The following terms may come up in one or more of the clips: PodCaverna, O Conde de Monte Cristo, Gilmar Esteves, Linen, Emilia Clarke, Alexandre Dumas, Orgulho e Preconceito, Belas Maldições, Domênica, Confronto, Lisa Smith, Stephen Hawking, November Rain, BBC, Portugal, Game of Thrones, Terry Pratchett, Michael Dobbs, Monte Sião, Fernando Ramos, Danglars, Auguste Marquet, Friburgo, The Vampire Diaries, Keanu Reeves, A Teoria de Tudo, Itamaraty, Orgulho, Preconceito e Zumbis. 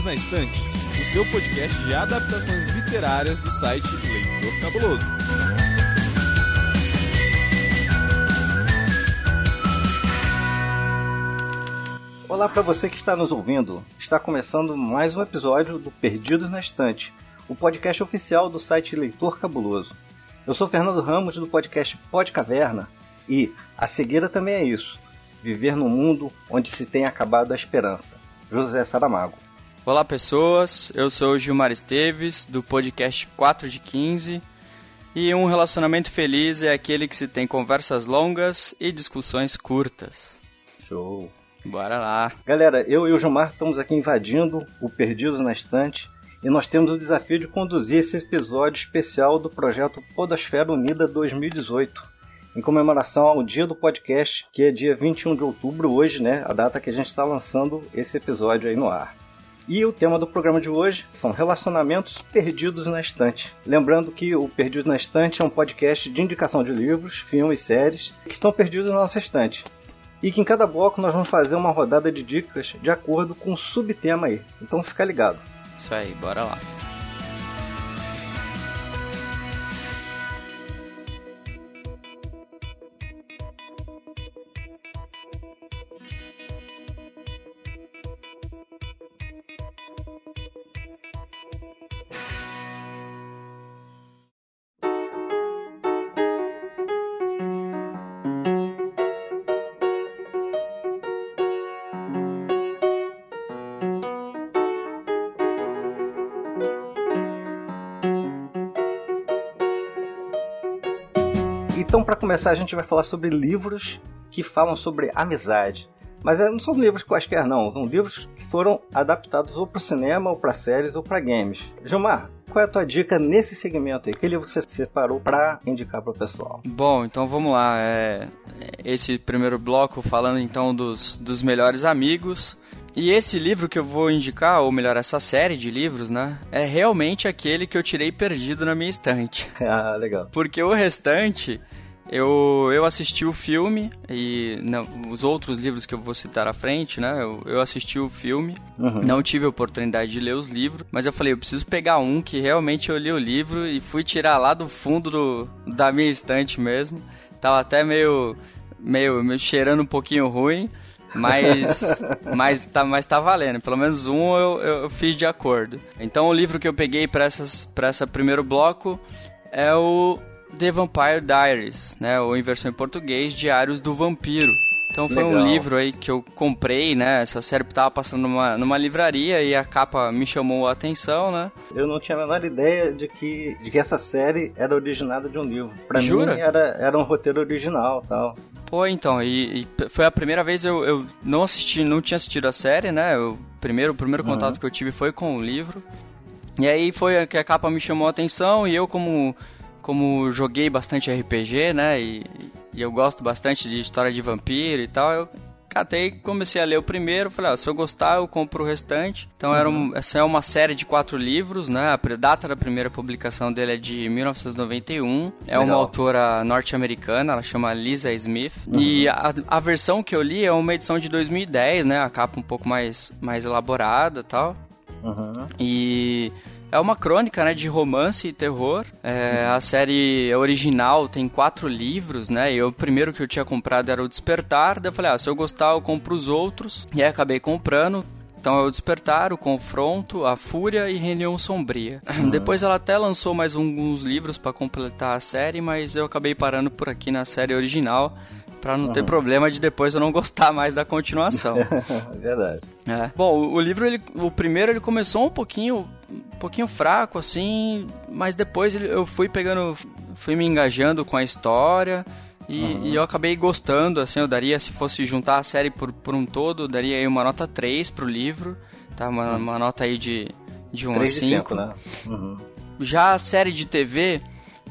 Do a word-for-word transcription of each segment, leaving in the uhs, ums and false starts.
Perdidos na Estante, o seu podcast de adaptações literárias do site Leitor Cabuloso. Olá para você que está nos ouvindo. Está começando mais um episódio do Perdidos na Estante, o podcast oficial do site Leitor Cabuloso. Eu sou Fernando Ramos, do podcast PodCaverna, e a cegueira também é isso, viver num mundo onde se tem acabado a esperança. José Saramago. Olá pessoas, eu sou Gilmar Esteves, do podcast quatro de quinze, e um relacionamento feliz é aquele que se tem conversas longas e discussões curtas. Show! Bora lá! Galera, eu e o Gilmar estamos aqui invadindo o Perdidos na Estante, e nós temos o desafio de conduzir esse episódio especial do projeto Podosfera Unida dois mil e dezoito, em comemoração ao dia do podcast, que é dia vinte e um de outubro, hoje, né? A data que a gente está lançando esse episódio aí no ar. E o tema do programa de hoje são relacionamentos perdidos na estante. Lembrando que o Perdidos na Estante é um podcast de indicação de livros, filmes e séries que estão perdidos na nossa estante. E que em cada bloco nós vamos fazer uma rodada de dicas de acordo com o subtema aí. Então fica ligado. Isso aí, bora lá. Então, para começar, a gente vai falar sobre livros que falam sobre amizade. Mas não são livros quaisquer, não. São livros que foram adaptados ou para o cinema, ou para séries, ou para games. Gilmar, qual é a tua dica nesse segmento aí? Que livro que você separou para indicar para o pessoal? Bom, então vamos lá. É... Esse primeiro bloco falando, então, dos, dos melhores amigos. E esse livro que eu vou indicar, ou melhor, essa série de livros, né? É realmente aquele que eu tirei perdido na minha estante. Ah, legal. Porque o restante... Eu, eu assisti o filme e não, os outros livros que eu vou citar à frente, né? Eu, eu assisti o filme, uhum. Não tive a oportunidade de ler os livros, mas eu falei, eu preciso pegar um que realmente eu li o livro e fui tirar lá do fundo do, da minha estante mesmo. Tava até meio, meio, meio cheirando um pouquinho ruim, mas, mas, tá, mas tá valendo. Pelo menos um eu, eu fiz de acordo. Então o livro que eu peguei para esse primeiro bloco é o... The Vampire Diaries, né, ou em versão em português, Diários do Vampiro. Então foi Legal. Um livro aí que eu comprei, né, essa série tava passando numa, numa livraria e a capa me chamou a atenção, né. Eu não tinha a menor ideia de que, de que essa série era originada de um livro. Pra Jura? Mim era, era um roteiro original e tal. Pô, então, e, e foi a primeira vez eu, eu não assisti, não tinha assistido a série, né, eu, primeiro, o primeiro contato uhum. que eu tive foi com o livro. E aí foi que a capa me chamou a atenção e eu como... Como joguei bastante R P G, né, e, e eu gosto bastante de história de vampiro e tal, eu catei, comecei a ler o primeiro, falei, ah, se eu gostar eu compro o restante. Então, uhum. era um, essa é uma série de quatro livros, né, a data da primeira publicação dele é de mil novecentos e noventa e um, é Legal. Uma autora norte-americana, ela chama Lisa Smith, uhum. e a, a versão que eu li é uma edição de dois mil e dez, né, a capa um pouco mais, mais elaborada e tal, uhum. e... É uma crônica, né, de romance e terror. É, a série original tem quatro livros, né? E eu, o primeiro que eu tinha comprado era o Despertar. Daí eu falei, ah, se eu gostar eu compro os outros. E aí acabei comprando. Então é o Despertar, o Confronto, A Fúria e Reunião Sombria. Uhum. Depois ela até lançou mais alguns livros para completar a série, mas eu acabei parando por aqui na série original para não uhum. ter problema de depois eu não gostar mais da continuação. Verdade. É. Bom, o, o livro, ele, o primeiro ele começou um pouquinho, um pouquinho fraco assim, mas depois ele, eu fui pegando, fui me engajando com a história. E, uhum. e eu acabei gostando, assim, eu daria, se fosse juntar a série por, por um todo, eu daria aí uma nota três pro livro, tá? Uma, uhum. uma nota aí de, de um a cinco. Né? Uhum. Já a série de T V,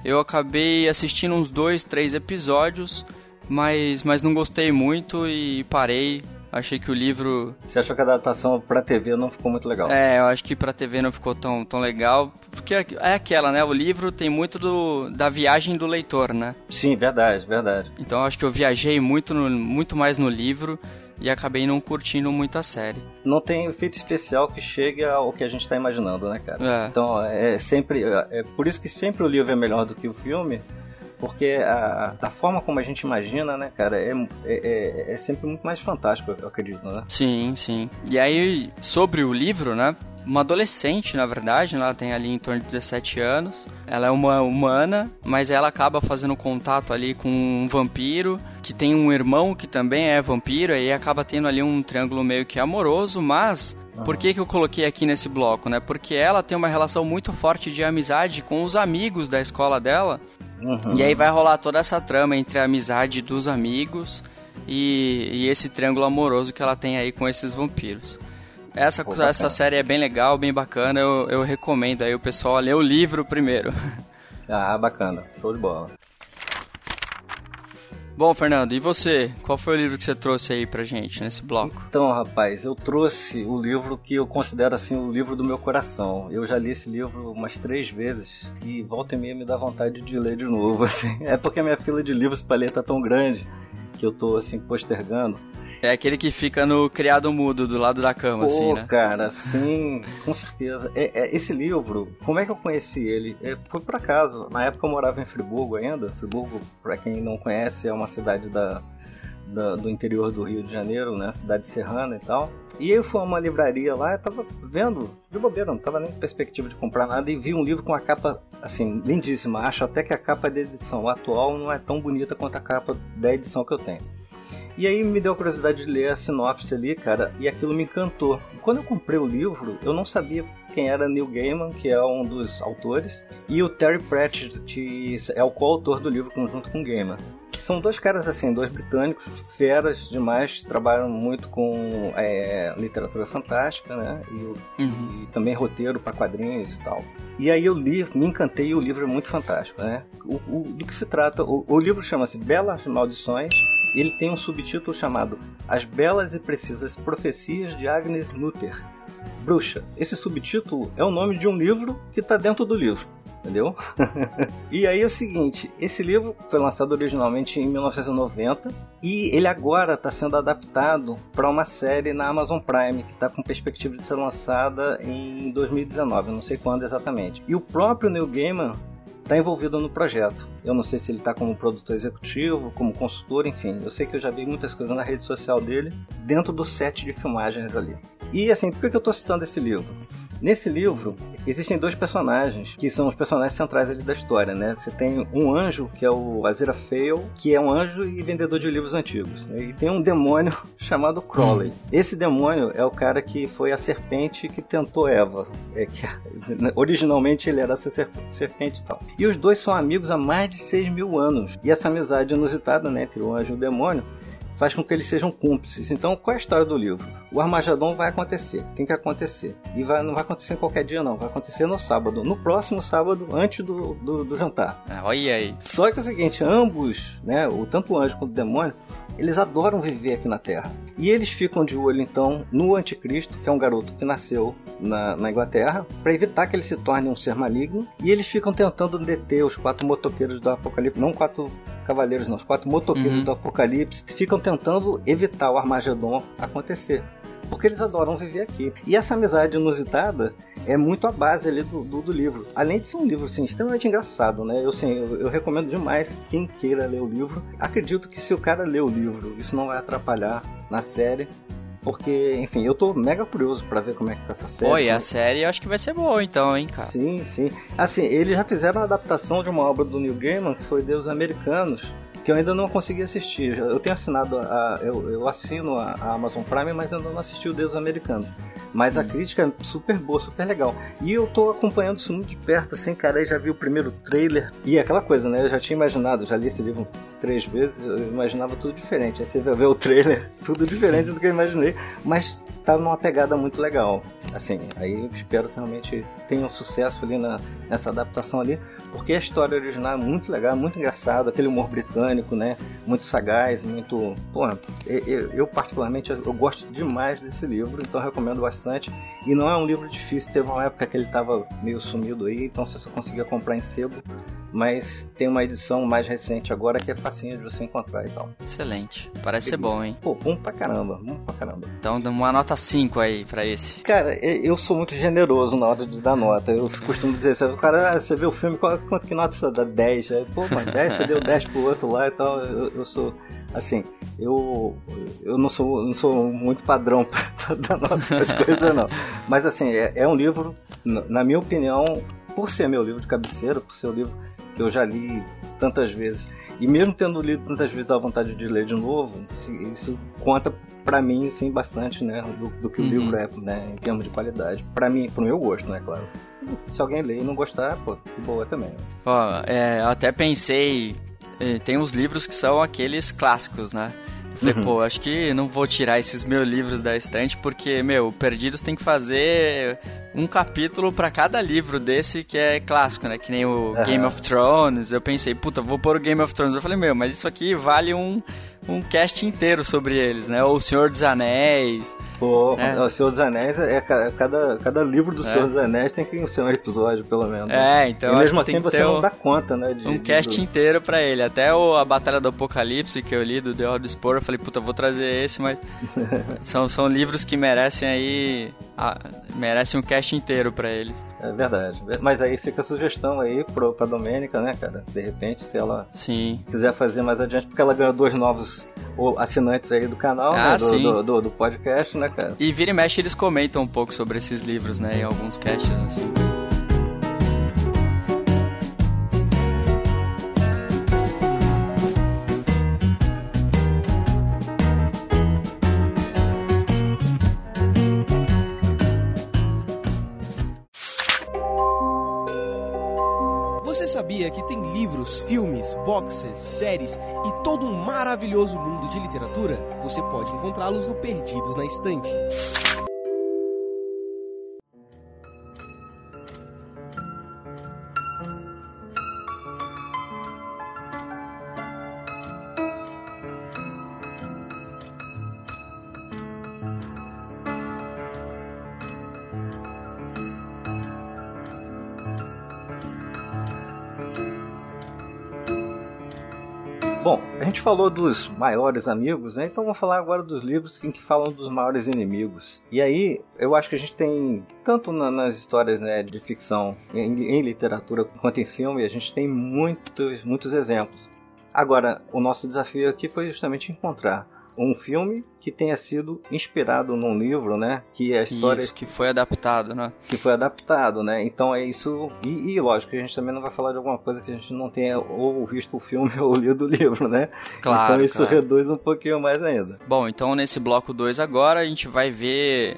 eu acabei assistindo uns dois, três episódios, mas, mas não gostei muito e parei. Achei que o livro... Você achou que a adaptação pra T V não ficou muito legal? É, eu acho que pra T V não ficou tão, tão legal, porque é aquela, né? O livro tem muito do, da viagem do leitor, né? Sim, verdade, verdade. Então eu acho que eu viajei muito, no, muito mais no livro e acabei não curtindo muito a série. Não tem efeito especial que chegue ao que a gente está imaginando, né, cara? É. Então, é sempre... É por isso que sempre o livro é melhor do que o filme, porque a, a forma como a gente imagina, né, cara, é, é, é sempre muito mais fantástico, eu acredito, né? Sim, sim. E aí, sobre o livro, né? Uma adolescente, na verdade, ela tem ali em torno de dezessete anos, ela é uma humana, mas ela acaba fazendo contato ali com um vampiro, que tem um irmão que também é vampiro, e acaba tendo ali um triângulo meio que amoroso, mas... Por que que eu coloquei aqui nesse bloco, né? Porque ela tem uma relação muito forte de amizade com os amigos da escola dela, uhum. E aí vai rolar toda essa trama entre a amizade dos amigos e, e esse triângulo amoroso que ela tem aí com esses vampiros. Essa, Pô, essa série é bem legal, bem bacana, eu, eu recomendo aí o pessoal ler o livro primeiro. Ah, bacana, show de bola. Bom, Fernando, e você? Qual foi o livro que você trouxe aí pra gente nesse bloco? Então, rapaz, eu trouxe o livro que eu considero, assim, o livro do meu coração. Eu já li esse livro umas três vezes e volta e meia me dá vontade de ler de novo, assim. É porque a minha fila de livros pra ler tá tão grande que eu tô, assim, postergando. É aquele que fica no criado mudo, do lado da cama, Pô, assim, né? Pô, cara, sim, com certeza. É, é, esse livro, como é que eu conheci ele? É, foi por acaso. Na época eu morava em Friburgo ainda. Friburgo, pra quem não conhece, é uma cidade da, da, do interior do Rio de Janeiro, né? Cidade serrana e tal. E eu fui a uma livraria lá, eu tava vendo, de bobeira, não tava nem com perspectiva de comprar nada, e vi um livro com a capa, assim, lindíssima. Acho até que a capa da edição atual não é tão bonita quanto a capa da edição que eu tenho. E aí me deu a curiosidade de ler a sinopse ali, cara, e aquilo me encantou. Quando eu comprei o livro, eu não sabia quem era Neil Gaiman, que é um dos autores, e o Terry Pratchett, que é o coautor do livro junto com o Gaiman. São dois caras, assim, dois britânicos, feras demais, trabalham muito com é, literatura fantástica, né, e, o, uhum. e também roteiro para quadrinhos e tal. E aí eu li, me encantei, e o livro é muito fantástico, né. O, o, do que se trata? O, o livro chama-se Belas Maldições. Ele tem um subtítulo chamado As Belas e Precisas Profecias de Agnes Luther, Bruxa. Esse subtítulo é o nome de um livro que está dentro do livro, entendeu? E aí é o seguinte, esse livro foi lançado originalmente em mil novecentos e noventa e ele agora está sendo adaptado para uma série na Amazon Prime, que está com perspectiva de ser lançada em dois mil e dezenove, não sei quando exatamente. E o próprio Neil Gaiman está envolvido no projeto. Eu não sei se ele está como produtor executivo, como consultor, enfim. Eu sei que eu já vi muitas coisas na rede social dele, dentro do set de filmagens ali. E assim, por que eu estou citando esse livro? Nesse livro, existem dois personagens, que são os personagens centrais ali da história, né? Você tem um anjo, que é o Azira Fail, que é um anjo e vendedor de livros antigos. Né? E tem um demônio chamado Crowley. Esse demônio é o cara que foi a serpente que tentou Eva. É que, originalmente ele era essa serpente e tal. E os dois são amigos há mais de seis mil anos. E essa amizade inusitada, né, entre o anjo e o demônio faz com que eles sejam cúmplices. Então, qual é a história do livro? O Armagedon vai acontecer, tem que acontecer. E vai, não vai acontecer em qualquer dia, não. Vai acontecer no sábado, no próximo sábado, antes do, do, do jantar. Ah, olha aí. Só que é o seguinte, ambos, né, o tanto o anjo quanto o demônio, eles adoram viver aqui na Terra. E eles ficam de olho, então, no anticristo, que é um garoto que nasceu na, na Inglaterra, para evitar que ele se torne um ser maligno. E eles ficam tentando deter os quatro motoqueiros do Apocalipse, não quatro cavaleiros, não, os quatro motoqueiros uhum. do Apocalipse, ficam tentando tentando evitar o Armagedon acontecer, porque eles adoram viver aqui. E essa amizade inusitada é muito a base ali do, do, do livro. Além de ser um livro, assim, extremamente engraçado, né? Eu, assim, eu, eu recomendo demais quem queira ler o livro. Acredito que se o cara ler o livro, isso não vai atrapalhar na série, porque, enfim, eu tô mega curioso pra ver como é que tá essa série. Oi, a série eu acho que vai ser boa então, hein, cara? Sim, sim. Assim, eles já fizeram a adaptação de uma obra do Neil Gaiman, que foi Deus Americanos, que eu ainda não consegui assistir. Eu tenho assinado, a, eu, eu assino a, a Amazon Prime, mas ainda não assisti o Deus Americano. Mas hum. a crítica é super boa, super legal. E eu tô acompanhando isso muito de perto, assim, cara, eu já vi o primeiro trailer. E aquela coisa, né, eu já tinha imaginado, já li esse livro três vezes, eu imaginava tudo diferente. Aí você vai ver o trailer, tudo diferente do que eu imaginei, mas tá numa pegada muito legal. Assim, aí eu espero que realmente tenha um sucesso ali na, nessa adaptação ali, porque a história original é muito legal, muito engraçada, aquele humor britânico, né? Muito sagaz, muito... Pô, eu, eu particularmente, eu gosto demais desse livro, então recomendo bastante. E não é um livro difícil, teve uma época que ele estava meio sumido aí, então se você conseguir comprar em sebo, mas tem uma edição mais recente agora que é facinha de você encontrar e tal. Excelente. Parece e, ser bom, hein? Pô, bom pra caramba, bom pra caramba. Então dá uma nota cinco aí pra esse. Cara, eu sou muito generoso na hora de dar nota. Eu costumo dizer, cara, você vê o filme, quanto que nota você dá? dez. Aí, pô, mas dez, você deu dez pro outro lá e tal. Eu, eu sou, assim, eu, eu não, sou, não sou muito padrão pra, pra dar nota das coisas, não. Mas, assim, é, é um livro, na minha opinião, por ser meu livro de cabeceira, por ser o livro que eu já li tantas vezes, e mesmo tendo lido tantas vezes, dá vontade de ler de novo, isso conta pra mim, assim, bastante, né, do, do que o uhum. livro é, né, em termos de qualidade. Pra mim, pro meu gosto, né, claro. Se alguém ler e não gostar, pô, que boa também. Ó, é, eu até pensei, tem uns livros que são aqueles clássicos, né? Falei, uhum. pô, acho que não vou tirar esses meus livros da estante, porque, meu, Perdidos tem que fazer um capítulo pra cada livro desse que é clássico, né? Que nem o uhum. Game of Thrones. Eu pensei, puta, vou pôr o Game of Thrones. Eu falei, meu, mas isso aqui vale um, um cast inteiro sobre eles, né? Ou O Senhor dos Anéis. Pô, né? O Senhor dos Anéis, é, cada, cada livro do é. Senhor dos Anéis tem que ser um episódio, pelo menos. É, então... E mesmo assim você um, não dá conta, né? De, um de, cast do... inteiro pra ele. Até o, a Batalha do Apocalipse, que eu li, do The Horde Spore, eu falei, puta, vou trazer esse, mas... são, são livros que merecem aí... A, merecem um cast inteiro pra eles. É verdade. Mas aí fica a sugestão aí pro, pra Domênica, né, cara? De repente, se ela sim. quiser fazer mais adiante, porque ela ganhou dois novos assinantes aí do canal, ah, né? Do, sim. do, do, do podcast, né? Cara. E vira e mexe eles comentam um pouco sobre esses livros, né? Em alguns casts, assim. Você sabia que tem livros, filmes, boxes, séries e todo um maravilhoso mundo de literatura? Você pode encontrá-los no Perdidos na Estante. A gente falou dos maiores amigos, né? Então vamos falar agora dos livros em que falam dos maiores inimigos. E aí, eu acho que a gente tem, tanto na, nas histórias, né, de ficção, em, em literatura, quanto em filme, a gente tem muitos, muitos exemplos. Agora, o nosso desafio aqui foi justamente encontrar um filme que tenha sido inspirado num livro, né? Que a história... Isso, que foi adaptado, né? Que foi adaptado, né? Então é isso... E, e lógico, a gente também não vai falar de alguma coisa que a gente não tenha ou visto o filme ou lido o livro, né? Claro, então isso claro. reduz um pouquinho mais ainda. Bom, então nesse bloco dois agora a gente vai ver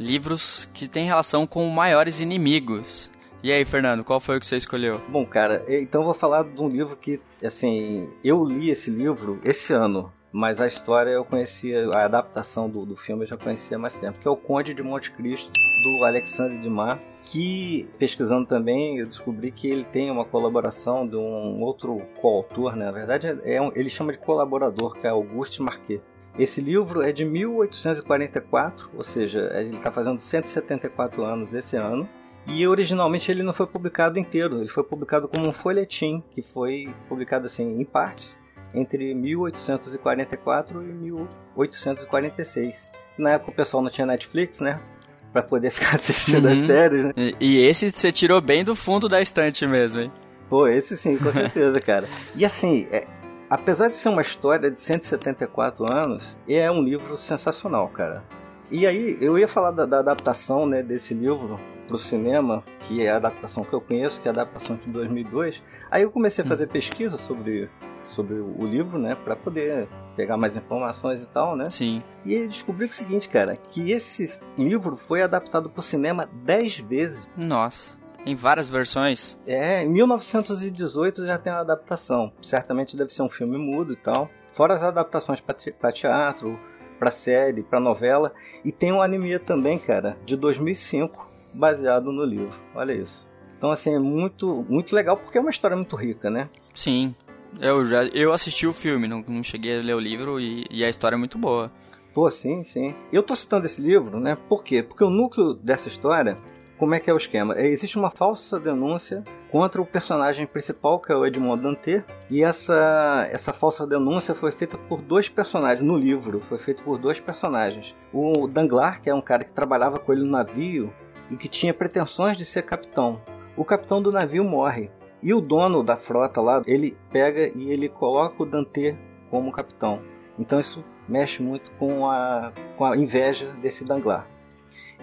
livros que têm relação com maiores inimigos. E aí, Fernando, qual foi o que você escolheu? Bom, cara, então eu vou falar de um livro que, assim... Eu li esse livro esse ano... Mas a história eu conhecia, a adaptação do, do filme eu já conhecia há mais tempo, que é O Conde de Monte Cristo, do Alexandre Dumas, que, pesquisando também, eu descobri que ele tem uma colaboração de um outro coautor, né? Na verdade, é um, ele chama de colaborador, que é Auguste Marquet. Esse livro é de mil oitocentos e quarenta e quatro, ou seja, ele está fazendo cento e setenta e quatro anos esse ano, e originalmente ele não foi publicado inteiro, ele foi publicado como um folhetim, que foi publicado assim, em partes, entre mil oitocentos e quarenta e quatro e mil oitocentos e quarenta e seis. Na época o pessoal não tinha Netflix, né? Pra poder ficar assistindo uhum. as séries, né? E, e esse você tirou bem do fundo da estante mesmo, hein? Pô, esse sim, com certeza, cara. E assim, é, apesar de ser uma história de cento e setenta e quatro anos, é um livro sensacional, cara. E aí, eu ia falar da, da adaptação, né, desse livro pro cinema, que é a adaptação que eu conheço, que é a adaptação de dois mil e dois. Aí eu comecei a fazer uhum. pesquisa sobre... sobre o livro, né, pra poder pegar mais informações e tal, né? Sim. E ele descobriu o seguinte, cara, que esse livro foi adaptado pro cinema dez vezes. Nossa, em várias versões? É, em mil novecentos e dezoito já tem uma adaptação, certamente deve ser um filme mudo e tal, fora as adaptações pra, te- pra teatro, pra série, pra novela, e tem um anime também, cara, de dois mil e cinco, baseado no livro, olha isso. Então, assim, é muito, muito legal, porque é uma história muito rica, né? Sim. Eu, já, eu assisti o filme, não, não cheguei a ler o livro e, e a história é muito boa. Pô, sim, sim. Eu tô citando esse livro, né? Por quê? Porque o núcleo dessa história como é que é o esquema? É, existe uma falsa denúncia contra o personagem principal, que é o Edmond Dantès, e essa, essa falsa denúncia foi feita por dois personagens, no livro, foi feita por dois personagens. O Danglars, que é um cara que trabalhava com ele no navio e que tinha pretensões de ser capitão. O capitão do navio morre, e o dono da frota lá, ele pega e ele coloca o Dantès como capitão. Então isso mexe muito com a, com a inveja desse Danglars.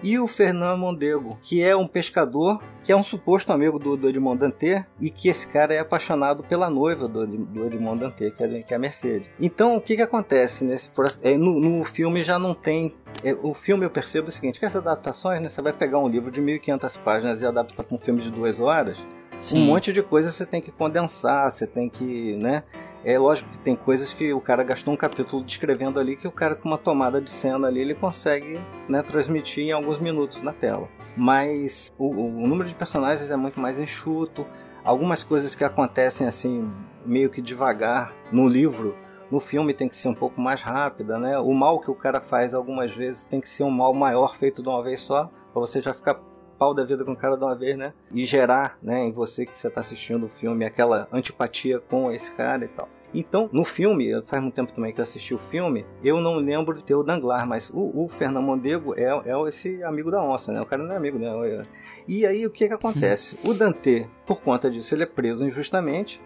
E o Fernando Mondego, que é um pescador, que é um suposto amigo do, do Edmond Dantès, e que esse cara é apaixonado pela noiva do, do Edmond Dantès, que é, que é a Mercedes. Então o que, que acontece nesse processo? É, no, no filme já não tem... É, o filme eu percebo o seguinte, que essas adaptações, né, você vai pegar um livro de mil e quinhentas páginas e adapta para um filme de duas horas, sim, um monte de coisa você tem que condensar, você tem que... né? É lógico que tem coisas que o cara gastou um capítulo descrevendo ali, que o cara com uma tomada de cena ali, ele consegue, né, transmitir em alguns minutos na tela. Mas o, o número de personagens é muito mais enxuto. Algumas coisas que acontecem assim, meio que devagar no livro, no filme tem que ser um pouco mais rápida, né? O mal que o cara faz algumas vezes tem que ser um mal maior feito de uma vez só, pra você já ficar pau da vida com o cara de uma vez, né? E gerar, né, em você que você está assistindo o filme, aquela antipatia com esse cara e tal. Então, no filme, faz muito tempo também que eu assisti o filme, eu não lembro de ter o Danglars, mas o, o Fernando Mondego é, é esse amigo da onça, né? O cara não é amigo, né? E aí, o que que acontece? O Dantès, por conta disso, ele é preso injustamente,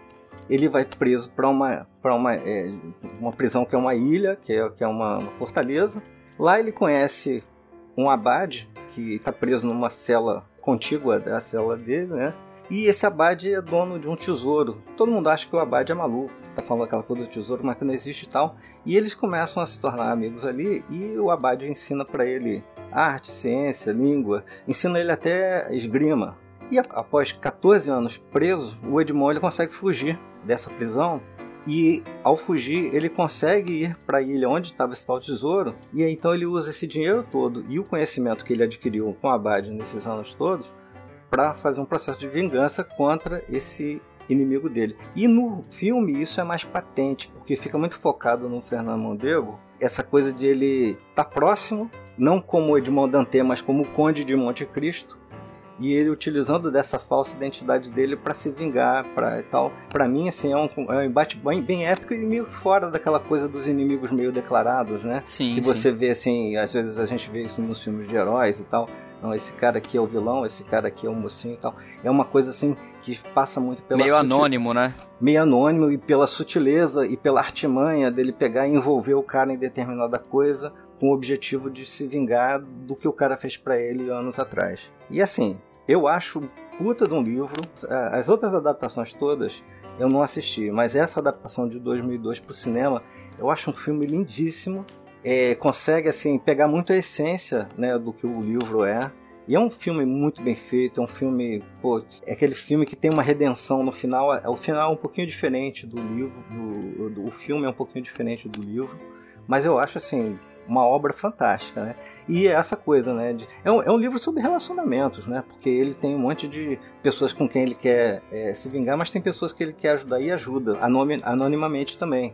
ele vai preso para uma, pra uma, é, uma prisão que é uma ilha, que é, que é uma, uma fortaleza. Lá ele conhece um abade, que está preso numa cela contígua da cela dele, né? E esse abade é dono de um tesouro. Todo mundo acha que o abade é maluco, está falando aquela coisa do tesouro, mas que não existe e tal. E eles começam a se tornar amigos ali, e o abade ensina para ele arte, ciência, língua, ensina ele até esgrima. E após quatorze anos preso, o Edmond ele consegue fugir dessa prisão. E ao fugir, ele consegue ir para a ilha onde estava esse tal tesouro, e aí, então ele usa esse dinheiro todo e o conhecimento que ele adquiriu com a Abade nesses anos todos para fazer um processo de vingança contra esse inimigo dele. E no filme isso é mais patente, porque fica muito focado no Fernando Mondego, essa coisa de ele estar tá próximo, não como Edmond Dantès, mas como o Conde de Monte Cristo, e ele utilizando dessa falsa identidade dele para se vingar, para tal. Para mim, assim, é um, é um embate bem, bem épico e meio fora daquela coisa dos inimigos meio declarados, né? Sim, que você sim. vê, assim, às vezes a gente vê isso nos filmes de heróis e tal. Não, esse cara aqui é o vilão, esse cara aqui é o mocinho e tal. É uma coisa, assim, que passa muito pela... Meio sutil... anônimo, né? Meio anônimo e pela sutileza e pela artimanha dele pegar e envolver o cara em determinada coisa, com o objetivo de se vingar do que o cara fez pra ele anos atrás. E assim, eu acho puta de um livro. As outras adaptações todas eu não assisti, mas essa adaptação de dois mil e dois pro cinema, eu acho um filme lindíssimo. É, consegue assim, pegar muito a essência, né, do que o livro é. E é um filme muito bem feito, é um filme, pô, é aquele filme que tem uma redenção no final. O final é um pouquinho diferente do livro, do, do, o filme é um pouquinho diferente do livro, mas eu acho assim... uma obra fantástica, né? E essa coisa, né? De, é, um, é um livro sobre relacionamentos, né? Porque ele tem um monte de pessoas com quem ele quer é, se vingar, mas tem pessoas que ele quer ajudar e ajuda, anonim, anonimamente também.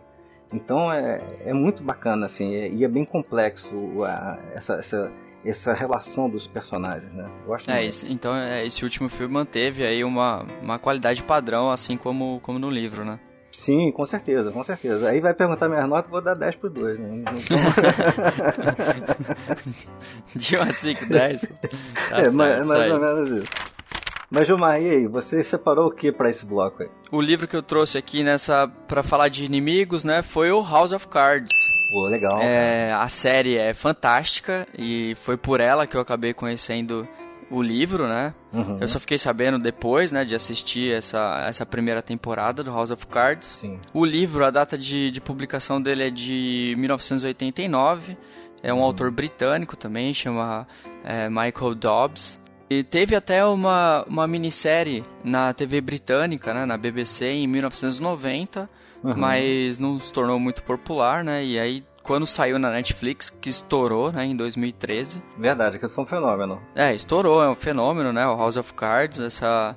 Então é, é muito bacana, assim, é, e é bem complexo a, essa, essa, essa relação dos personagens, né? Eu acho é, esse, então é, esse último filme manteve aí uma, uma qualidade padrão, assim como, como no livro, né? Sim, com certeza, com certeza. Aí vai perguntar minhas notas, vou dar dez por dois. Né? De umas cinco, dez, pô. Tá é, certo, mais, mais ou menos isso. Mas, Gilmar, e aí? Você separou o que pra esse bloco aí? O livro que eu trouxe aqui nessa pra falar de inimigos, né, foi o House of Cards. Pô, legal. É, a série é fantástica e foi por ela que eu acabei conhecendo... o livro, né? Uhum. Eu só fiquei sabendo depois, né, de assistir essa, essa primeira temporada do House of Cards. Sim. O livro, a data de, de publicação dele é de mil novecentos e oitenta e nove. É um uhum. autor britânico também, chama é, Michael Dobbs. E teve até uma, uma minissérie na T V britânica, né, na B B C, em mil novecentos e noventa. Uhum. Mas não se tornou muito popular, né? E aí... quando saiu na Netflix, que estourou, né, em dois mil e treze. Verdade, que foi um fenômeno. É, estourou, é um fenômeno, né, o House of Cards, essa,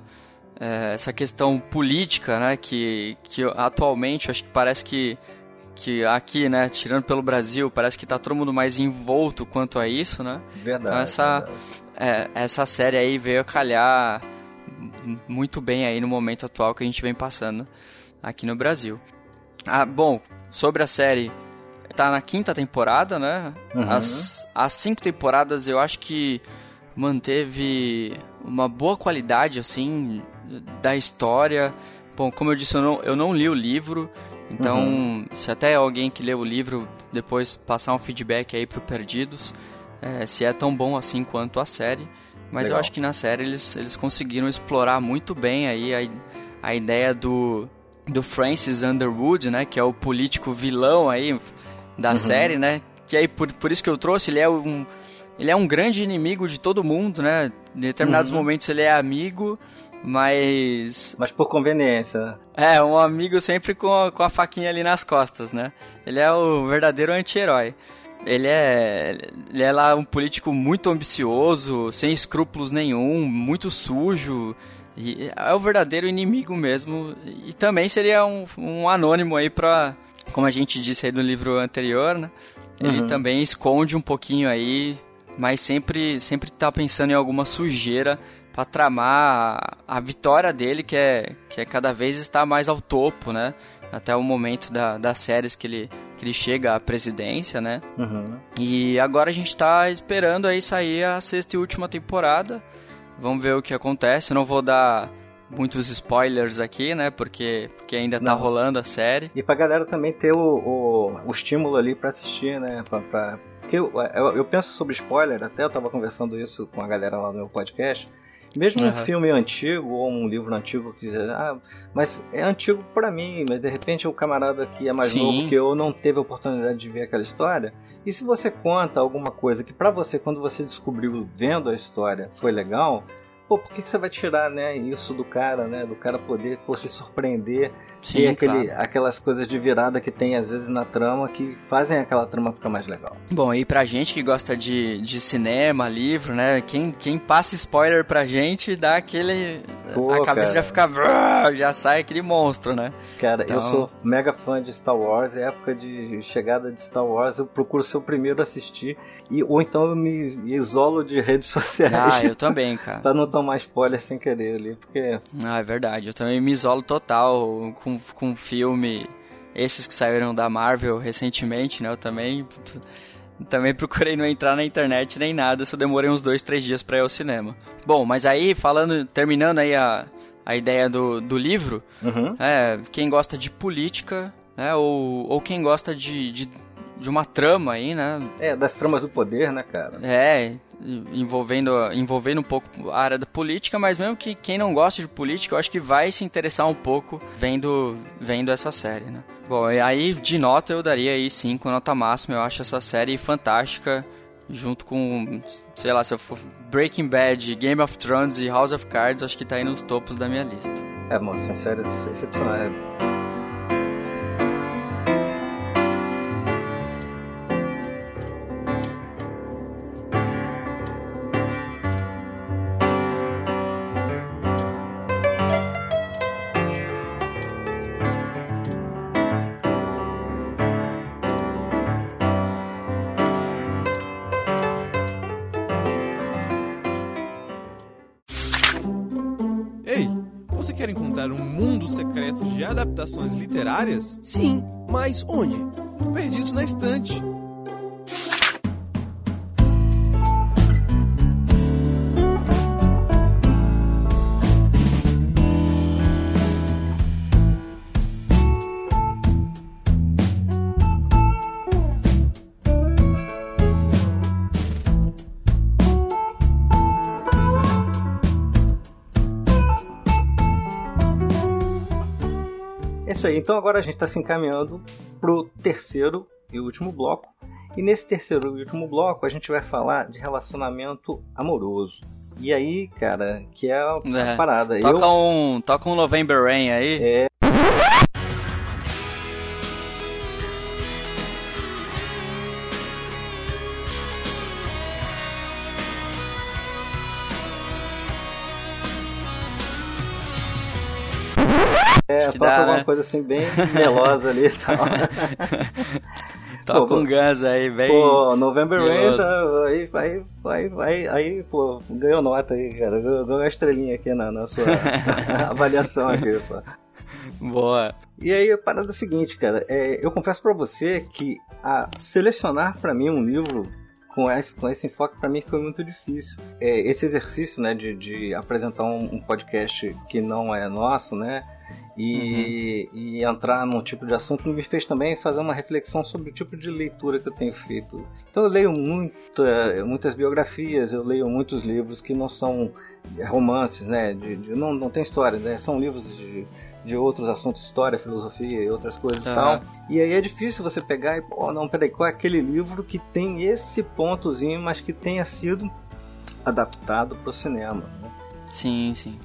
é, essa questão política, né, que, que atualmente acho que parece que, que aqui, né, tirando pelo Brasil, parece que tá todo mundo mais envolto quanto a isso, né? Verdade. Então essa, é, essa série aí veio a calhar muito bem aí no momento atual que a gente vem passando aqui no Brasil. Ah, bom, sobre a série, tá na quinta temporada, né? Uhum. As, as cinco temporadas eu acho que manteve uma boa qualidade, assim, da história. Bom, como eu disse, eu não, eu não li o livro, então, uhum. se até alguém que leu o livro depois passar um feedback aí pro Perdidos, é, se é tão bom assim quanto a série. Mas Legal. Eu acho que na série eles, eles conseguiram explorar muito bem aí a, a ideia do, do Francis Underwood, né, que é o político vilão aí da uhum. série, né, que aí por, por isso que eu trouxe, ele é um... Ele é um grande inimigo de todo mundo, né? Em determinados uhum. momentos ele é amigo, mas... Mas por conveniência. É, um amigo sempre com a, com a faquinha ali nas costas, né? Ele é o verdadeiro anti-herói. Ele é, ele é lá um político muito ambicioso, sem escrúpulos nenhum, muito sujo. E é o verdadeiro inimigo mesmo. E também seria um, um anônimo aí pra... Como a gente disse aí do livro anterior, né? Ele uhum. também esconde um pouquinho aí... Mas sempre, sempre tá pensando em alguma sujeira para tramar a, a vitória dele, que é, que é cada vez está mais ao topo, né? Até o momento da, das séries que ele, que ele chega à presidência, né? Uhum. E agora a gente tá esperando aí sair a sexta e última temporada. Vamos ver o que acontece. Eu não vou dar muitos spoilers aqui, né? Porque, porque ainda tá Não. rolando a série. E pra galera também ter o, o, o estímulo ali pra assistir, né? Pra... pra... Porque eu, eu, eu penso sobre spoiler, até eu estava conversando isso com a galera lá no meu podcast. Mesmo uhum. um filme antigo ou um livro antigo, que ah, mas é antigo para mim, mas de repente o camarada que é mais Sim. novo que eu não teve a oportunidade de ver aquela história. E se você conta alguma coisa que para você, quando você descobriu vendo a história, foi legal, pô, por que você vai tirar, né, isso do cara, né, do cara poder pô, se surpreender? Sim, e aquele, claro. Aquelas coisas de virada que tem às vezes na trama que fazem aquela trama ficar mais legal. Bom, e pra gente que gosta de, de cinema, livro, né? Quem, quem passa spoiler pra gente dá aquele... Pô, a cabeça cara. já fica... Já sai aquele monstro, né? Cara, então... eu sou mega fã de Star Wars. É época de chegada de Star Wars. Eu procuro ser o primeiro a assistir. E, ou então eu me isolo de redes sociais. Ah, eu também, cara. Pra não tomar spoiler sem querer ali, porque... Ah, é verdade. Eu também me isolo total com com um filme, esses que saíram da Marvel recentemente, né? Eu também, também procurei não entrar na internet nem nada, só demorei uns dois, três dias pra ir ao cinema. Bom, mas aí, falando, terminando aí a, a ideia do, do livro, uhum. é, quem gosta de política, né? Ou, ou quem gosta de, de, de uma trama aí, né? É, das tramas do poder, né, cara? É, envolvendo, envolvendo um pouco a área da política, mas mesmo que quem não gosta de política, eu acho que vai se interessar um pouco vendo, vendo essa série, né? Bom, e aí de nota eu daria aí cinco, nota máxima, eu acho essa série fantástica, junto com, sei lá, se eu for Breaking Bad, Game of Thrones e House of Cards, acho que tá aí nos topos da minha lista. É, moça, são séries excepcionais. Adaptações literárias? Sim, mas onde? Perdidos na Estante. Isso aí, então agora a gente está se encaminhando para o terceiro e último bloco. E nesse terceiro e último bloco a gente vai falar de relacionamento amoroso. E aí, cara, que é a é, parada. Toca, Eu... um, toca um November Rain aí. É. É, toca dá, alguma né? coisa assim bem melosa ali e tal. Toca um Guns aí, bem... Pô, November Rain, tá, aí, aí, aí, aí, aí, pô, ganhou nota aí, cara. Ganhou uma estrelinha aqui na, na sua avaliação aqui, pô. Boa. E aí, a parada é a seguinte, cara. É, eu confesso pra você que a selecionar pra mim um livro com esse, com esse enfoque, pra mim foi muito difícil. É, esse exercício, né, de, de apresentar um, um podcast que não é nosso, né, e, uhum. e entrar num tipo de assunto me fez também fazer uma reflexão sobre o tipo de leitura que eu tenho feito. Então eu leio muita, muitas biografias, eu leio muitos livros que não são romances, né, de, de, não, não tem história, né, são livros de... de outros assuntos, história, filosofia e outras coisas e uhum. tal. E aí é difícil você pegar e, pô, não, peraí, qual é aquele livro que tem esse pontozinho, mas que tenha sido adaptado pro cinema, né? Sim, sim.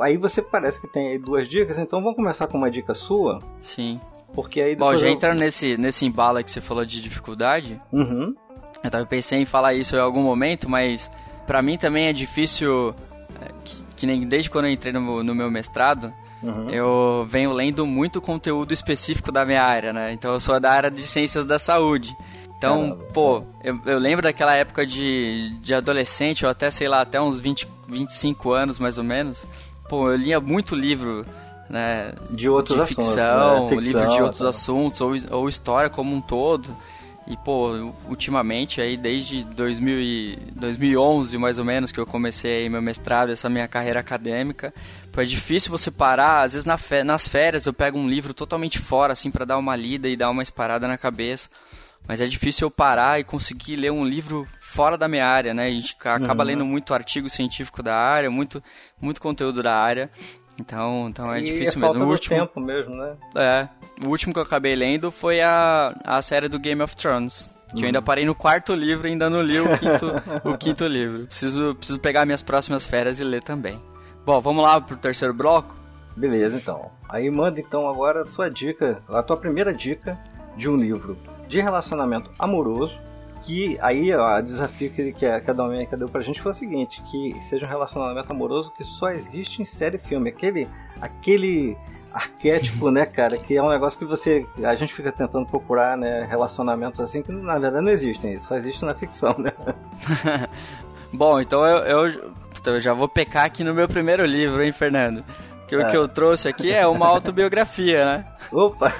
Aí você parece que tem aí duas dicas, então vamos começar com uma dica sua? Sim. Porque aí... Bom, já eu... entrando nesse, nesse embalo que você falou de dificuldade, uhum. eu tava pensei em falar isso em algum momento, mas pra mim também é difícil, que, que nem desde quando eu entrei no, no meu mestrado, Uhum. eu venho lendo muito conteúdo específico da minha área, né? Então eu sou da área de ciências da saúde. Então, Caramba. pô, eu, eu lembro daquela época de, de adolescente, ou até, sei lá, até uns vinte, vinte e cinco anos mais ou menos. Pô, eu lia muito livro, né? De outros de ficção, assuntos, né? ficção, livro de outros tá. assuntos, ou, ou história como um todo. E, pô, ultimamente, aí desde dois mil e onze, mais ou menos, que eu comecei aí meu mestrado, essa minha carreira acadêmica, pô, é difícil você parar. Às vezes na fe- nas férias eu pego um livro totalmente fora, assim, pra dar uma lida e dar uma esparada na cabeça, mas é difícil eu parar e conseguir ler um livro fora da minha área, né? A gente acaba uhum. lendo muito artigo científico da área, muito, muito conteúdo da área... Então, então é e difícil mesmo. E o último tempo mesmo, né? É, o último que eu acabei lendo foi a, a série do Game of Thrones, que hum. eu ainda parei no quarto livro e ainda não li o quinto, o quinto livro. Preciso, preciso pegar minhas próximas férias e ler também. Bom, vamos lá pro terceiro bloco? Beleza, então. Aí manda então agora a sua dica, a tua primeira dica de um livro de relacionamento amoroso, que aí ó, o desafio que, que a Domênica deu pra gente foi o seguinte, que seja um relacionamento amoroso que só existe em série e filme, aquele, aquele arquétipo, né, cara, que é um negócio que você, a gente fica tentando procurar, né, relacionamentos assim que na verdade não existem, só existe na ficção, né? Bom, então eu, eu, então eu já vou pecar aqui no meu primeiro livro, hein, Fernando? Que é. O que eu trouxe aqui é uma autobiografia, né? Opa!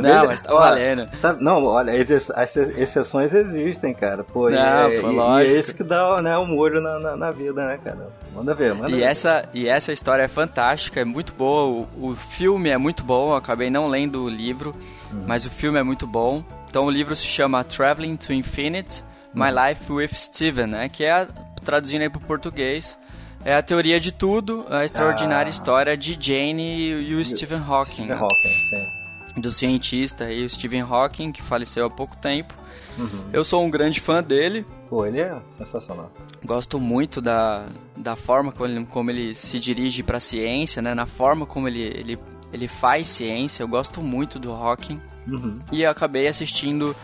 Não, mas tá valendo. Não, olha, as exceções existem, cara. Pô, não, e, pô, e, lógico. E é isso que dá, né, um molho na, na, na vida, né, cara? Manda ver, manda e ver. Essa, e essa história é fantástica, é muito boa. O, o filme é muito bom, eu acabei não lendo o livro, hum. mas o filme é muito bom. Então o livro se chama Traveling to Infinite, My hum. Life with Stephen, né? Que é, traduzindo aí pro português, é a teoria de tudo, a extraordinária ah. história de Jane e, e o Stephen Hawking. Stephen Hawking, sim. Do cientista aí, o Stephen Hawking, que faleceu há pouco tempo. Uhum. Eu sou um grande fã dele. Pô, ele é sensacional. Gosto muito da, da forma como ele, como ele se dirige para a ciência, né? Na forma como ele, ele, ele faz ciência. Eu gosto muito do Hawking. Uhum. E eu acabei assistindo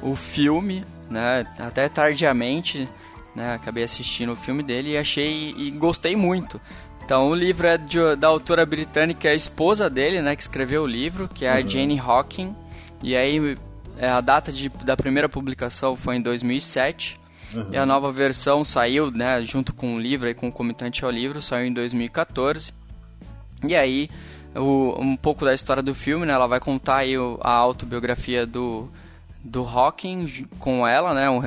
o filme, né? Até tardiamente... Né, acabei assistindo o filme dele e achei e gostei muito. Então o livro é de, da autora britânica, a esposa dele, né, que escreveu o livro, que é a uhum. Jane Hawking. E aí a data de, da primeira publicação foi em dois mil e sete uhum. e a nova versão saiu, né, junto com o livro e com o comitante ao livro, saiu em dois mil e catorze. E aí o, um pouco da história do filme, né, ela vai contar aí a autobiografia do do Hawking com ela, né, um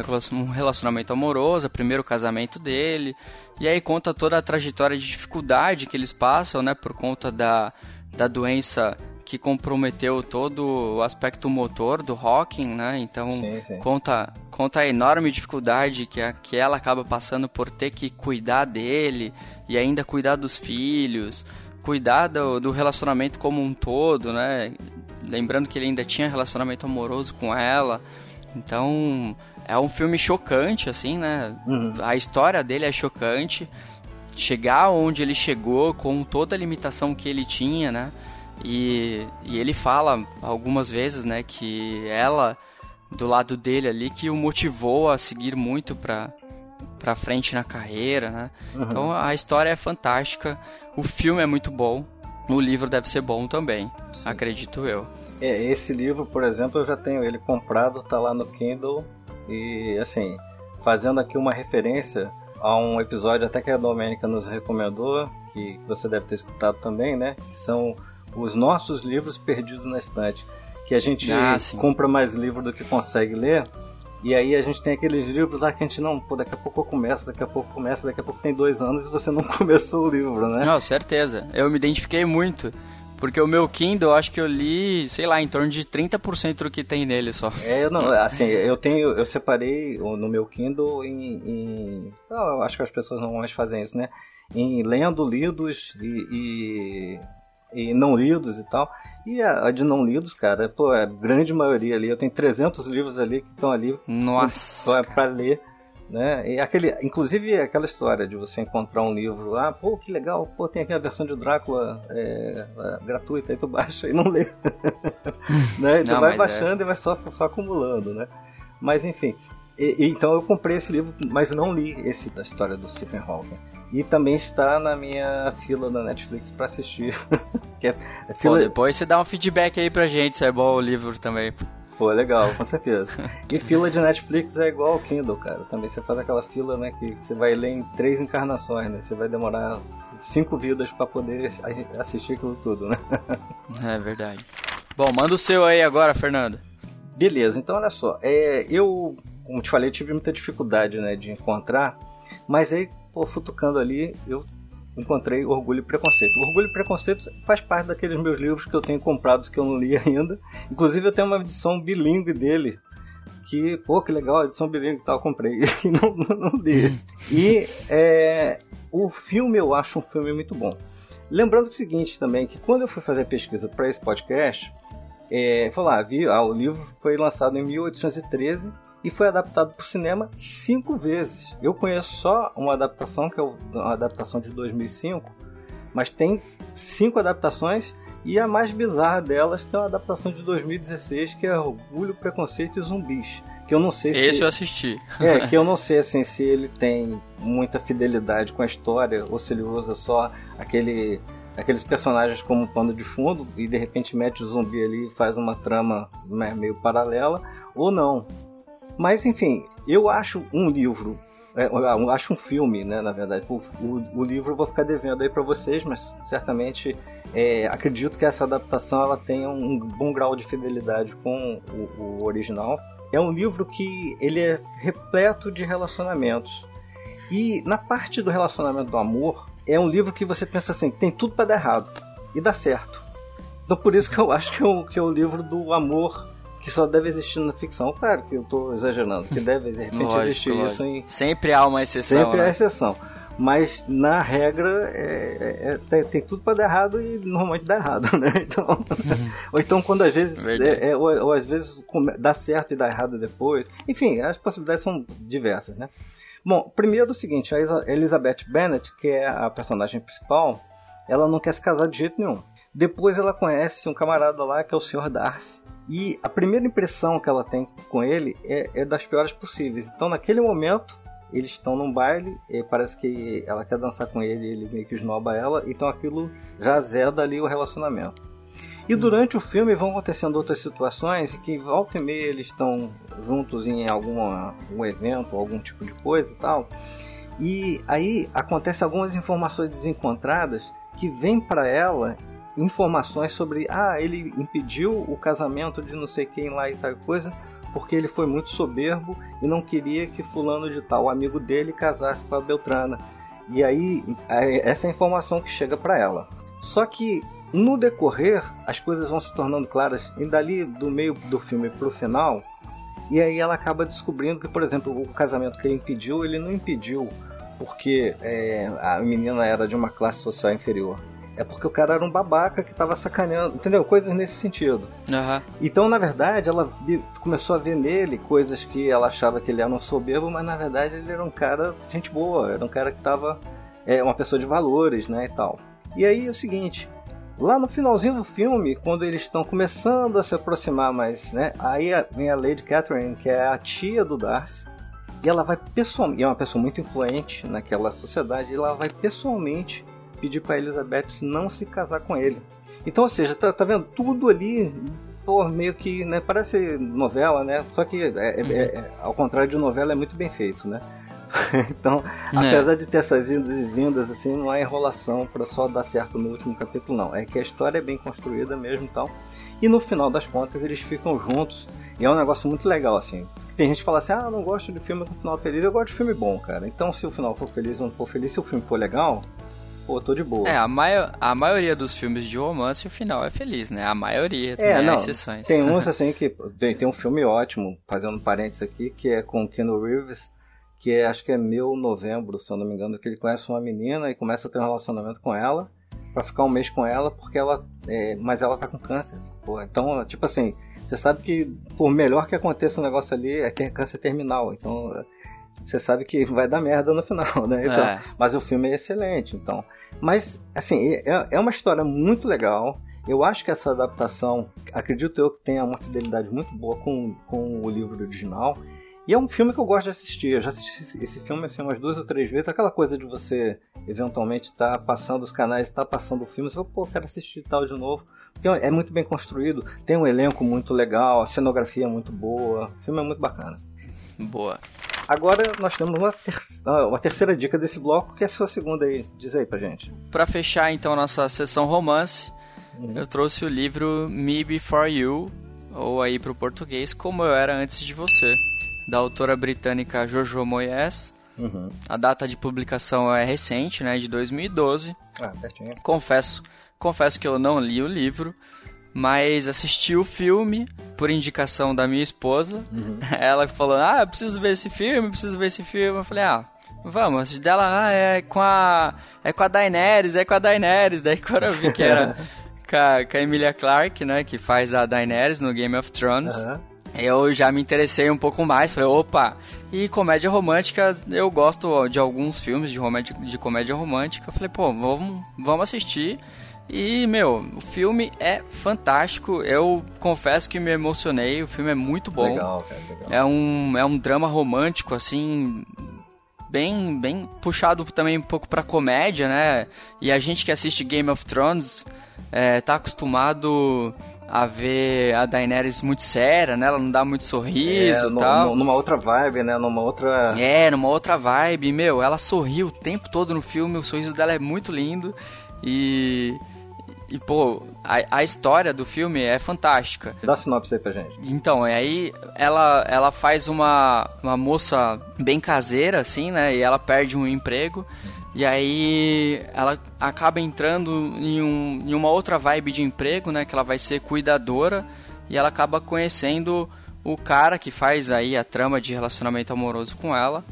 relacionamento amoroso, primeiro casamento dele, e aí conta toda a trajetória de dificuldade que eles passam, né, por conta da, da doença que comprometeu todo o aspecto motor do Hawking, né, então sim, sim. Conta, conta a enorme dificuldade que, a, que ela acaba passando por ter que cuidar dele e ainda cuidar dos filhos, cuidar do, do relacionamento como um todo, né, lembrando que ele ainda tinha relacionamento amoroso com ela. Então, é um filme chocante, assim, né? Uhum. A história dele é chocante. Chegar onde ele chegou, com toda a limitação que ele tinha, né? E, e ele fala algumas vezes, né? Que ela, do lado dele ali, que o motivou a seguir muito pra, pra frente na carreira, né? Uhum. Então, a história é fantástica. O filme é muito bom. o livro deve ser bom também, sim, acredito eu. É, esse livro, por exemplo, eu já tenho ele comprado, tá lá no Kindle, e assim, fazendo aqui uma referência a um episódio até que a Domênica nos recomendou, que você deve ter escutado também, né? São os nossos livros perdidos na estante, que a gente ah, compra mais livro do que consegue ler, e aí a gente tem aqueles livros lá que a gente não, pô, daqui a pouco eu começo, daqui a pouco começa, daqui a pouco tem dois anos e você não começou o livro, né? Não, certeza, eu me identifiquei muito, porque o meu Kindle, eu acho que eu li, sei lá, em torno de trinta por cento do que tem nele só. É, não, assim, eu tenho, eu separei no meu Kindle em, em eu acho que as pessoas normalmente fazem isso, né? Em lendo, lidos e... e... e não lidos e tal, e a de não lidos, cara, pô, a grande maioria ali, eu tenho trezentos livros ali que estão ali, nossa, pra ler, né, e aquele, inclusive aquela história de você encontrar um livro lá, pô, que legal, pô, tem aqui a versão de Drácula é, gratuita, aí tu baixa e não lê, né, e tu não, vai baixando é. e vai só, só acumulando, né, mas enfim, e, e, então eu comprei esse livro, mas não li esse da história do Stephen Hawking. E também está na minha fila da Netflix para assistir. Que é fila... Pô, depois você dá um feedback aí pra gente, se é bom o livro também. Pô, legal, com certeza. E fila de Netflix é igual ao Kindle, cara. Também você faz aquela fila, né, que você vai ler em três encarnações, né? Você vai demorar cinco vidas para poder assistir aquilo tudo, né? É verdade. Bom, manda o seu aí agora, Fernando. Beleza, então olha só. É, eu, como te falei, tive muita dificuldade, né, de encontrar, mas aí... Pô, futucando ali, eu encontrei Orgulho e Preconceito. Orgulho e Preconceito faz parte daqueles meus livros que eu tenho comprados que eu não li ainda. Inclusive eu tenho uma edição bilíngue dele, que, pô, que legal, a edição bilíngue e tal, eu comprei e não, não, não li. E é, o filme, eu acho um filme muito bom. Lembrando o seguinte também, que quando eu fui fazer a pesquisa para esse podcast, é, foi lá, vi, ah, o livro foi lançado em mil oitocentos e treze, e foi adaptado para o cinema cinco vezes. Eu conheço só uma adaptação, que é uma adaptação de dois mil e cinco, mas tem cinco adaptações, e a mais bizarra delas tem uma adaptação de dois mil e dezesseis, que é Orgulho, Preconceito e Zumbis. Que eu não sei se... Esse eu assisti. É, que eu não sei assim, se ele tem muita fidelidade com a história, ou se ele usa só aquele, aqueles personagens como pano de fundo, e de repente mete o zumbi ali e faz uma trama meio paralela, ou não. Mas, enfim, eu acho um livro, eu acho um filme, né, na verdade. O, o, o livro eu vou ficar devendo aí para vocês, mas certamente é, acredito que essa adaptação ela tenha um bom grau de fidelidade com o, o original. É um livro que ele é repleto de relacionamentos. E na parte do relacionamento do amor, é um livro que você pensa assim, tem tudo para dar errado, e dá certo. Então por isso que eu acho que é o, que é o livro do amor... que só deve existir na ficção. Claro que eu estou exagerando, que deve, de repente, lógico, existir lógico. Isso em... Sempre há uma exceção, Sempre né? há exceção. Mas, na regra, é, é, tem, tem tudo para dar errado e normalmente dá errado, né? Então, uhum. Ou então, quando às vezes... É, é, ou, ou às vezes dá certo e dá errado depois. Enfim, as possibilidades são diversas, né? Bom, primeiro é o seguinte, a Elizabeth Bennet, que é a personagem principal, ela não quer se casar de jeito nenhum. Depois ela conhece um camarada lá, que é o senhor Darcy. E a primeira impressão que ela tem com ele é, é das piores possíveis. Então, naquele momento, eles estão num baile, e parece que ela quer dançar com ele, ele meio que esnoba ela, então aquilo já azeda ali o relacionamento. E durante o filme vão acontecendo outras situações em que volta e meia eles estão juntos em alguma, algum evento, algum tipo de coisa e tal. E aí acontecem algumas informações desencontradas que vêm para ela... informações sobre, ah, ele impediu o casamento de não sei quem lá e tal coisa, porque ele foi muito soberbo e não queria que fulano de tal, amigo dele, casasse com a Beltrana. E aí, essa é a informação que chega para ela. Só que, no decorrer, as coisas vão se tornando claras, e dali do meio do filme pro final, e aí ela acaba descobrindo que, por exemplo, o casamento que ele impediu, ele não impediu porque é, a menina era de uma classe social inferior. É porque o cara era um babaca que tava sacaneando, entendeu? Coisas nesse sentido. Uhum. Então, na verdade, ela começou a ver nele coisas que ela achava que ele era um soberbo, mas na verdade ele era um cara, gente boa, era um cara que tava, é, uma pessoa de valores, né, e tal. E aí é o seguinte, lá no finalzinho do filme, quando eles estão começando a se aproximar mais, né, aí vem a Lady Catherine, que é a tia do Darcy, e ela vai pessoalmente, e é uma pessoa muito influente naquela sociedade, e ela vai pessoalmente pedir para Elizabeth não se casar com ele. Então, ou seja, tá, tá vendo? Tudo ali, pô, meio que, né, parece novela, né? Só que, é, é, é, ao contrário de novela, é muito bem feito, né? Então, é. apesar de ter essas indas e vindas, assim, não há enrolação para só dar certo no último capítulo, não. É que a história é bem construída mesmo e tal. E no final das contas, eles ficam juntos. E é um negócio muito legal, assim. Tem gente que fala assim, ah, não gosto de filme com final feliz. Eu gosto de filme bom, cara. Então, se o final for feliz ou não for feliz, se o filme for legal... Pô, tô de boa. É, a, maio- a maioria dos filmes de romance, o final é feliz, né? A maioria, tem é, né? exceções. Tem uns, assim, que... Tem, tem um filme ótimo, fazendo parênteses aqui, que é com o Keanu Reeves, que é, acho que é Meu Novembro, se eu não me engano, que ele conhece uma menina e começa a ter um relacionamento com ela, pra ficar um mês com ela, porque ela... É, mas ela tá com câncer. Pô, então, tipo assim, você sabe que, por melhor que aconteça o negócio ali, é ter câncer terminal, então... Você sabe que vai dar merda no final, né? Então, é. Mas o filme é excelente, então. Mas, assim, é, é uma história muito legal. Eu acho que essa adaptação, acredito eu, que tenha uma fidelidade muito boa com, com o livro original. E é um filme que eu gosto de assistir. Eu já assisti esse filme, assim, umas duas ou três vezes. Aquela coisa de você, eventualmente, estar passando os canais, estar passando o filme. Você fala, pô, quero assistir tal de novo. Porque é muito bem construído. Tem um elenco muito legal, a cenografia é muito boa. O filme é muito bacana. Boa. Agora nós temos uma, ter... uma terceira dica desse bloco, que é a sua segunda aí. Diz aí pra gente. Pra fechar então nossa sessão romance, uhum. eu trouxe o livro Me Before You, ou aí pro português, Como Eu Era Antes de Você, da autora britânica Jojo Moyes. Uhum. A data de publicação é recente, né, de dois mil e doze. Ah, certinho. Confesso, confesso que eu não li o livro, mas assisti o filme por indicação da minha esposa. Uhum. Ela falou, ah, eu preciso ver esse filme, preciso ver esse filme. Eu falei, ah, vamos. Dela, ah, é com a é com a Daenerys, é com a Daenerys. Daí quando eu vi que era com, a, com a Emilia Clarke, né, que faz a Daenerys no Game of Thrones, uhum. eu já me interessei um pouco mais. Falei, opa, e comédia romântica, eu gosto de alguns filmes de, romé- de comédia romântica. Eu falei, pô, vamos, vamos assistir. E, meu, o filme é fantástico, eu confesso que me emocionei, o filme é muito bom. Legal, cara, legal. É um, é um drama romântico, assim, bem, bem puxado também um pouco pra comédia, né? E a gente que assiste Game of Thrones é, tá acostumado a ver a Daenerys muito séria, né? Ela não dá muito sorriso é, e tal. No, numa outra vibe, né? Numa outra... É, numa outra vibe, meu, ela sorri o tempo todo no filme, o sorriso dela é muito lindo e... E, pô, a, a história do filme é fantástica. Dá sinopse aí pra gente. Então, aí ela, ela faz uma, uma moça bem caseira, assim, né? E ela perde um emprego. E aí ela acaba entrando em, um, em uma outra vibe de emprego, né? Que ela vai ser cuidadora. E ela acaba conhecendo o cara que faz aí a trama de relacionamento amoroso com ela.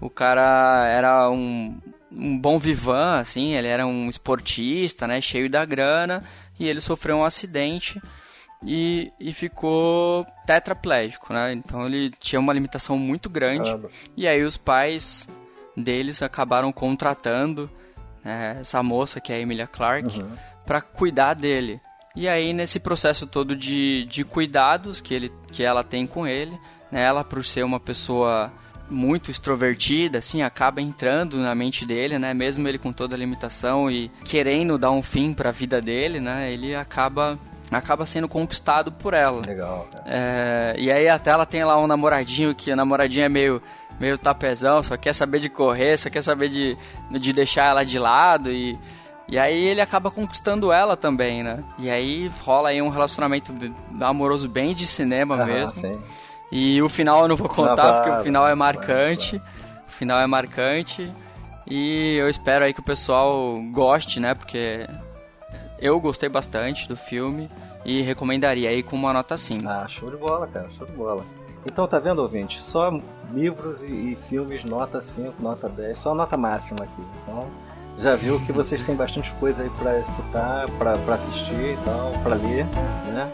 O cara era um... um bom vivan, assim, ele era um esportista, né, cheio da grana, e ele sofreu um acidente e, e ficou tetraplégico, né, então ele tinha uma limitação muito grande. Caramba. E aí os pais deles acabaram contratando, né, essa moça que é a Emilia Clarke, uhum. para cuidar dele, e aí nesse processo todo de, de cuidados que, ele, que ela tem com ele, né, ela por ser uma pessoa... muito extrovertida, assim, acaba entrando na mente dele, né, mesmo ele com toda a limitação e querendo dar um fim pra vida dele, né, ele acaba, acaba sendo conquistado por ela. Legal, cara. É, e aí até ela tem lá um namoradinho, que o namoradinho é meio, meio tapezão, só quer saber de correr, só quer saber de, de deixar ela de lado e... E aí ele acaba conquistando ela também, né, e aí rola aí um relacionamento amoroso bem de cinema ah, mesmo. Sim. E o final eu não vou contar, não, claro, porque o final é marcante, claro, claro. O final é marcante, e eu espero aí que o pessoal goste, né, porque eu gostei bastante do filme, e recomendaria aí com uma nota cinco. Ah, show de bola, cara, show de bola. Então, tá vendo, ouvinte, só livros e, e filmes nota cinco, nota dez, só nota máxima aqui, então já viu que vocês têm bastante coisa aí pra escutar, pra, pra assistir e tal, pra ler, né.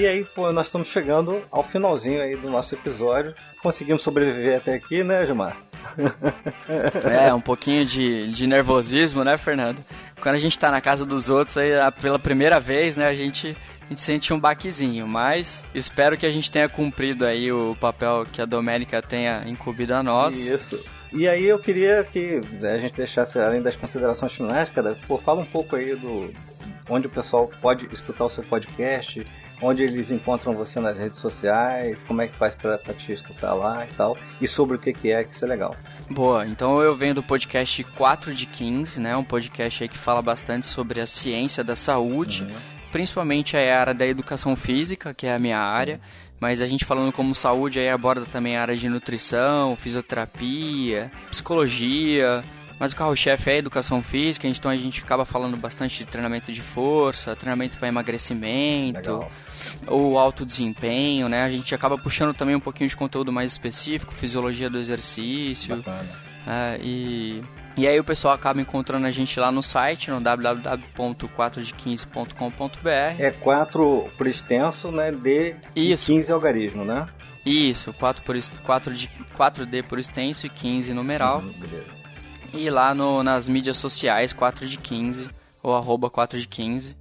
E aí, pô, nós estamos chegando ao finalzinho aí do nosso episódio. Conseguimos sobreviver até aqui, né, Gilmar? É, um pouquinho de, de nervosismo, né, Fernando? Quando a gente tá na casa dos outros aí pela primeira vez, né, a gente, a gente sente um baquezinho, mas espero que a gente tenha cumprido aí o papel que a Domênica tenha incumbido a nós. Isso. E aí eu queria que a gente deixasse, além das considerações finais, cara, pô, fala um pouco aí do onde o pessoal pode escutar o seu podcast, onde eles encontram você nas redes sociais, como é que faz pra, pra te escutar lá e tal, e sobre o que, que é, que isso é legal. Boa, então eu venho do podcast quatro de quinze, né, um podcast aí que fala bastante sobre a ciência da saúde, uhum. principalmente a área da educação física, que é a minha área, uhum. mas a gente falando como saúde aí aborda também a área de nutrição, fisioterapia, psicologia... Mas o carro-chefe é a educação física, então a gente acaba falando bastante de treinamento de força, treinamento para emagrecimento, legal. Ou alto desempenho, né? A gente acaba puxando também um pouquinho de conteúdo mais específico, fisiologia do exercício. É, e, e aí o pessoal acaba encontrando a gente lá no site, no w w w ponto quatro de quinze ponto com ponto b r. É quatro por extenso, né? D e quinze é algarismo, né? Isso, quatro por, quatro de, quatro D por extenso e quinze numeral. Hum, beleza. E lá no, nas mídias sociais, quatro de quinze, ou arroba quatro de quinze,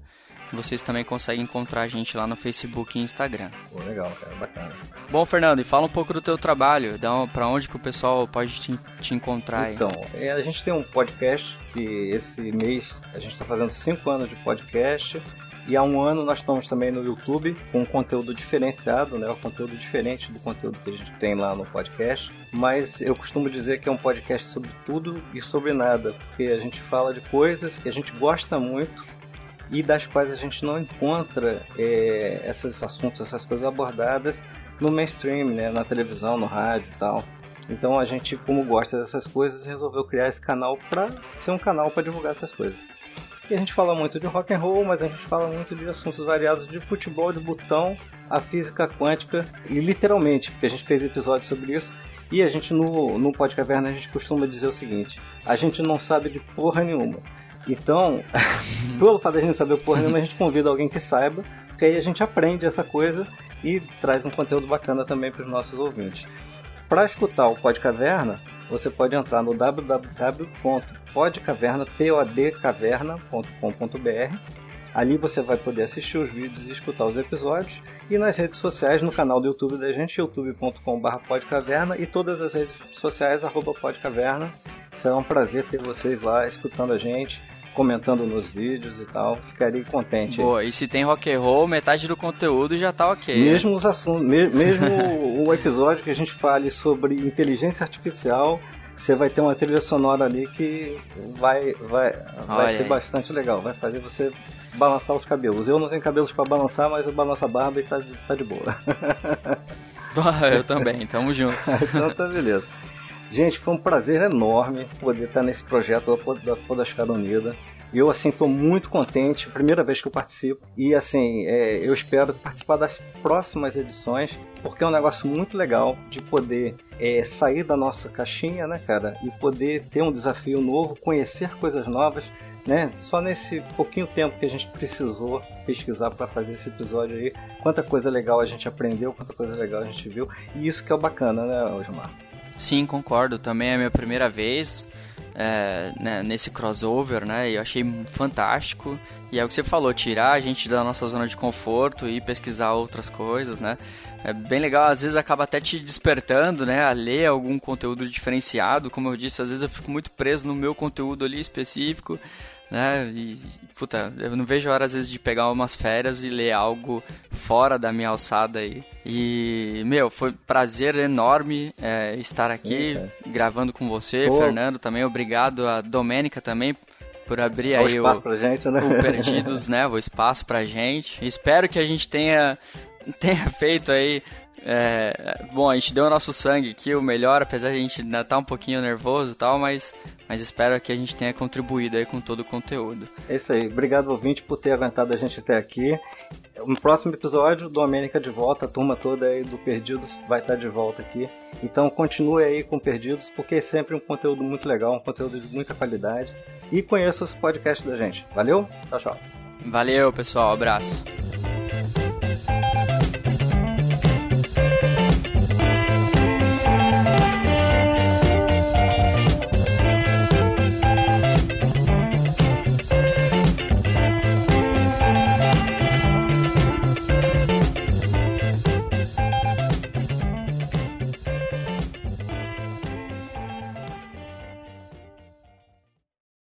vocês também conseguem encontrar a gente lá no Facebook e Instagram. Pô, legal, cara, bacana. Bom, Fernando, e fala um pouco do teu trabalho, um, para onde que o pessoal pode te, te encontrar. Então, aí. A gente tem um podcast, que esse mês a gente está fazendo cinco anos de podcast, e há um ano nós estamos também no YouTube com um conteúdo diferenciado, né? Um conteúdo diferente do conteúdo que a gente tem lá no podcast. Mas eu costumo dizer que é um podcast sobre tudo e sobre nada, porque a gente fala de coisas que a gente gosta muito e das quais a gente não encontra é, esses assuntos, essas coisas abordadas no mainstream, né? Na televisão, no rádio e tal. Então a gente, como gosta dessas coisas, resolveu criar esse canal para ser um canal para divulgar essas coisas. E a gente fala muito de rock and roll, mas a gente fala muito de assuntos variados, de futebol, de botão, a física quântica, e literalmente, porque a gente fez episódios sobre isso, e a gente no, no PodCaverna a gente costuma dizer o seguinte, a gente não sabe de porra nenhuma. Então, pelo fato de a gente saber porra nenhuma, a gente convida alguém que saiba, porque aí a gente aprende essa coisa e traz um conteúdo bacana também para os nossos ouvintes. Para escutar o PodCaverna, você pode entrar no w w w ponto podcaverna ponto com ponto b r. Ali você vai poder assistir os vídeos e escutar os episódios. E nas redes sociais, no canal do YouTube da gente, youtube ponto com ponto b r podcaverna, e todas as redes sociais, arroba podcaverna. Será um prazer ter vocês lá escutando a gente, comentando nos vídeos e tal, ficarei contente. Boa, e se tem rock and roll, metade do conteúdo já tá ok. Mesmo os assuntos, mesmo o episódio que a gente fale sobre inteligência artificial, você vai ter uma trilha sonora ali que vai, vai, vai ser aí. Bastante legal, vai fazer você balançar os cabelos. Eu não tenho cabelos para balançar, mas eu balanço a barba e tá, tá de boa. Eu também, tamo junto. Então tá, beleza. Gente, foi um prazer enorme poder estar nesse projeto da Podosfera Unida. Eu, assim, estou muito contente, primeira vez que eu participo. E, assim, é, eu espero participar das próximas edições, porque é um negócio muito legal de poder é, sair da nossa caixinha, né, cara? E poder ter um desafio novo, conhecer coisas novas, né? Só nesse pouquinho tempo que a gente precisou pesquisar para fazer esse episódio aí, quanta coisa legal a gente aprendeu, quanta coisa legal a gente viu. E isso que é o bacana, né, Osmar? Sim, concordo. Também é a minha primeira vez é, né, nesse crossover, né? Eu achei fantástico. E é o que você falou, tirar a gente da nossa zona de conforto e pesquisar outras coisas, né? É bem legal, às vezes acaba até te despertando, né? A ler algum conteúdo diferenciado. Como eu disse, às vezes eu fico muito preso no meu conteúdo ali específico, né? E, puta, eu não vejo a hora às vezes de pegar umas férias e ler algo fora da minha alçada aí. E, meu, foi um prazer enorme é, estar aqui Eita. gravando com você, Pô. Fernando também. Obrigado a Domênica também por abrir Dá aí o, o, pra gente, né? o Perdidos, né? O espaço pra gente. Espero que a gente tenha, tenha feito aí. É, bom, a gente deu o nosso sangue aqui, o melhor, apesar de a gente ainda estar um pouquinho nervoso e tal, mas, mas espero que a gente tenha contribuído aí com todo o conteúdo. É isso aí, obrigado ouvinte por ter aguentado a gente até aqui. No próximo episódio, Domênica de volta, a turma toda aí do Perdidos vai estar de volta aqui. Então continue aí com Perdidos, porque é sempre um conteúdo muito legal, um conteúdo de muita qualidade. E conheça os podcasts da gente. Valeu, tchau, tchau. Valeu, pessoal, abraço.